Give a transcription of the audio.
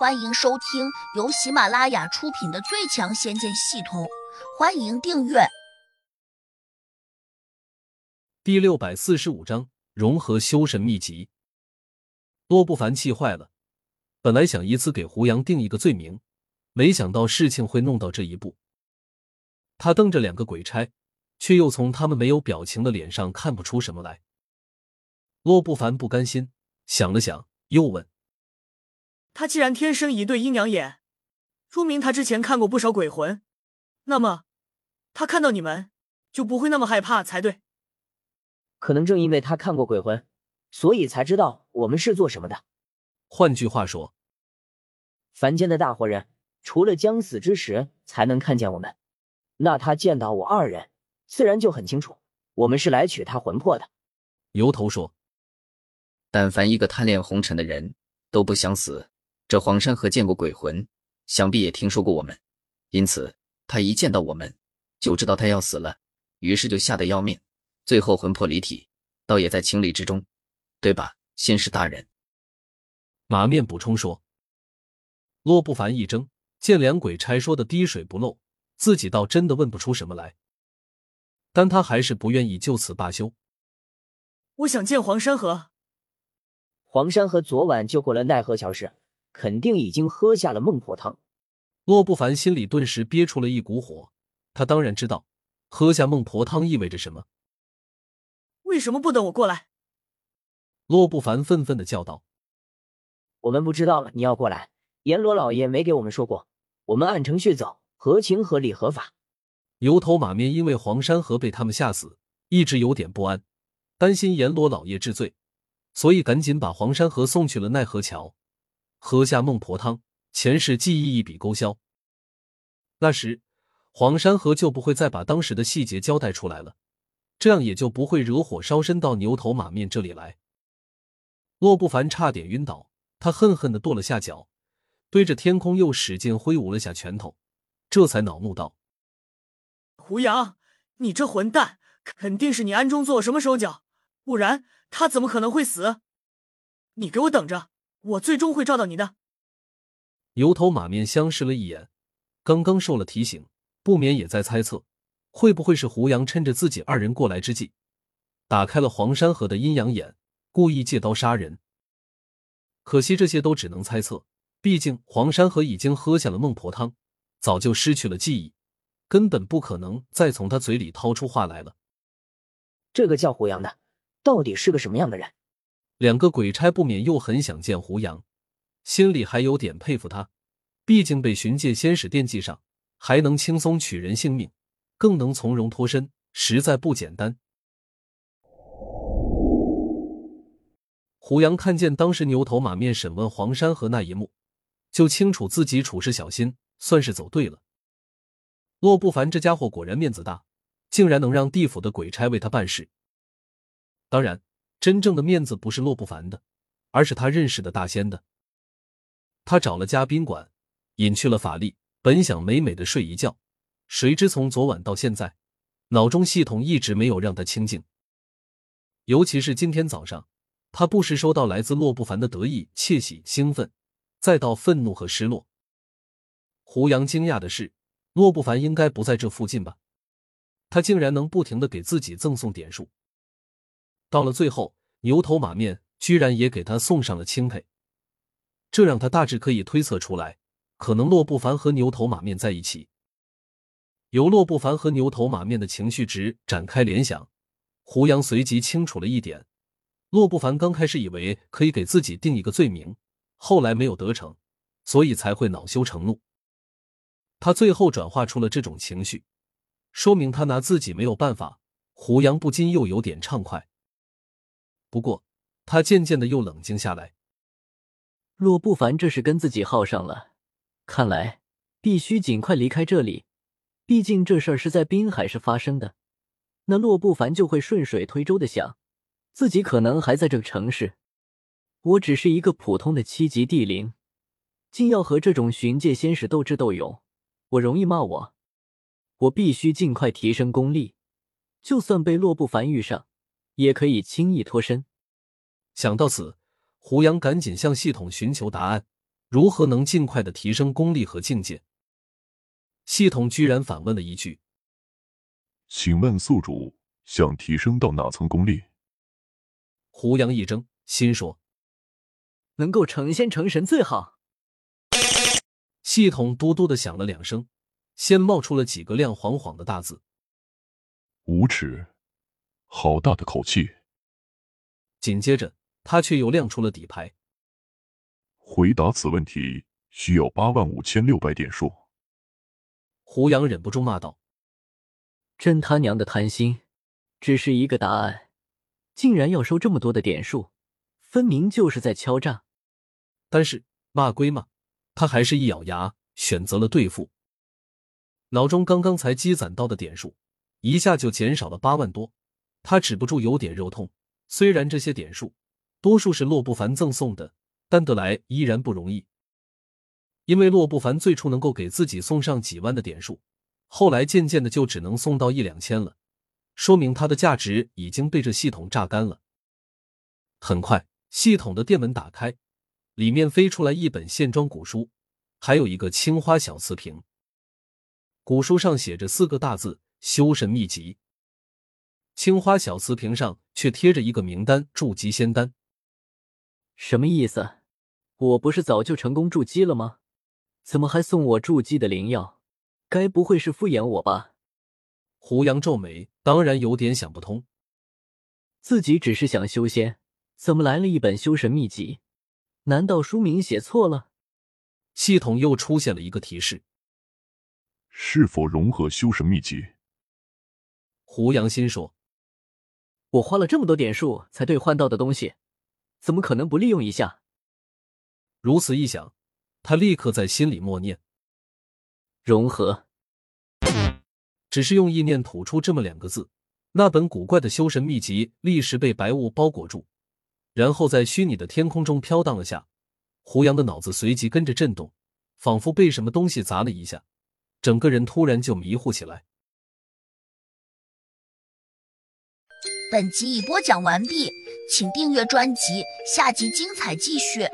欢迎收听由喜马拉雅出品的《最强仙剑系统》，欢迎订阅。第645章融合修神秘籍。洛不凡气坏了，本来想一次给胡杨定一个罪名，没想到事情会弄到这一步。他瞪着两个鬼差，却又从他们没有表情的脸上看不出什么来。洛不凡不甘心，想了想，又问。他既然天生一对阴阳眼，说明他之前看过不少鬼魂，那么他看到你们就不会那么害怕才对。可能正因为他看过鬼魂，所以才知道我们是做什么的。换句话说，凡间的大活人除了将死之时才能看见我们，那他见到我二人自然就很清楚我们是来取他魂魄的。由头说，但凡一个贪恋红尘的人都不想死，这黄山河见过鬼魂，想必也听说过我们，因此他一见到我们就知道他要死了，于是就吓得要命，最后魂魄离体，倒也在情理之中，对吧，仙师大人？马面补充说。洛不凡一怔，见两鬼差说的滴水不漏，自己倒真的问不出什么来，但他还是不愿意就此罢休。我想见黄山河。黄山河昨晚就过了奈何桥时，肯定已经喝下了孟婆汤。洛不凡心里顿时憋出了一股火，他当然知道喝下孟婆汤意味着什么。为什么不等我过来？洛不凡愤愤地叫道。我们不知道你要过来，阎罗老爷没给我们说过，我们按程序走，合情合理合法。油头马面因为黄山河被他们吓死，一直有点不安，担心阎罗老爷治罪，所以赶紧把黄山河送去了奈何桥。喝下孟婆汤，前世记忆一笔勾销。那时黄山河就不会再把当时的细节交代出来了，这样也就不会惹火烧身到牛头马面这里来。洛不凡差点晕倒，他恨恨地跺了下脚，对着天空又使劲挥舞了下拳头，这才恼怒道。胡杨，你这混蛋，肯定是你暗中做什么手脚，不然他怎么可能会死？你给我等着，我最终会照到你的。油头马面相视了一眼，刚刚受了提醒，不免也在猜测会不会是胡杨趁着自己二人过来之际打开了黄山河的阴阳眼，故意借刀杀人。可惜这些都只能猜测，毕竟黄山河已经喝下了孟婆汤，早就失去了记忆，根本不可能再从他嘴里掏出话来了。这个叫胡杨的到底是个什么样的人？两个鬼差不免又很想见胡杨，心里还有点佩服他，毕竟被巡界仙使惦记上，还能轻松取人性命，更能从容脱身，实在不简单。胡杨看见当时牛头马面审问黄山河那一幕，就清楚自己处事小心，算是走对了。洛不凡这家伙果然面子大，竟然能让地府的鬼差为他办事。当然真正的面子不是洛不凡的，而是他认识的大仙的。他找了家宾馆，隐去了法力，本想美美的睡一觉，谁知从昨晚到现在，脑中系统一直没有让他清静。尤其是今天早上，他不时收到来自洛不凡的得意、窃喜、兴奋，再到愤怒和失落。胡杨惊讶的是，洛不凡应该不在这附近吧？他竟然能不停地给自己赠送点数。到了最后，牛头马面居然也给他送上了钦佩，这让他大致可以推测出来，可能洛不凡和牛头马面在一起。由洛不凡和牛头马面的情绪值展开联想，胡杨随即清楚了一点：洛不凡刚开始以为可以给自己定一个罪名，后来没有得逞，所以才会恼羞成怒。他最后转化出了这种情绪，说明他拿自己没有办法。胡杨不禁又有点畅快。不过他渐渐的又冷静下来，洛不凡这是跟自己耗上了，看来必须尽快离开这里，毕竟这事儿是在滨海市发生的。那洛不凡就会顺水推舟的想，自己可能还在这个城市，我只是一个普通的7级地灵，竟要和这种巡界仙使斗智斗勇，我容易骂我必须尽快提升功力，就算被洛不凡遇上也可以轻易脱身。想到此，胡杨赶紧向系统寻求答案，如何能尽快的提升功力和境界？系统居然反问了一句：“请问宿主想提升到哪层功力？”胡杨一怔，心说：“能够成仙成神最好。”系统嘟嘟的响了两声，先冒出了几个亮晃晃的大字：“无耻！”好大的口气！紧接着，他却又亮出了底牌。回答此问题需要85600点数。胡杨忍不住骂道：“真他娘的贪心！只是一个答案，竟然要收这么多的点数，分明就是在敲诈。”但是骂归骂，他还是一咬牙选择了对付。脑中刚才积攒到的点数，一下就减少了8万多，他止不住有点肉痛。虽然这些点数多数是洛不凡赠送的，但得来依然不容易，因为洛不凡最初能够给自己送上几万的点数，后来渐渐的就只能送到1、2千了，说明他的价值已经被这系统榨干了。很快，系统的电门打开，里面飞出来一本线装古书，还有一个青花小瓷瓶。古书上写着4个大字：修神秘籍。青花小瓷瓶上却贴着一个名单：筑基仙丹。什么意思？我不是早就成功筑基了吗？怎么还送我筑基的灵药？该不会是敷衍我吧？胡杨皱眉，当然有点想不通。自己只是想修仙，怎么来了一本修神秘籍？难道书名写错了？系统又出现了一个提示：是否融合修神秘籍？胡杨心说：我花了这么多点数才兑换到的东西，怎么可能不利用一下？如此一想，他立刻在心里默念：融合。只是用意念吐出这么2个字，那本古怪的修神秘籍立时被白雾包裹住，然后在虚拟的天空中飘荡了下。胡杨的脑子随即跟着震动，仿佛被什么东西砸了一下，整个人突然就迷糊起来。本集已播讲完毕，请订阅专辑，下集精彩继续。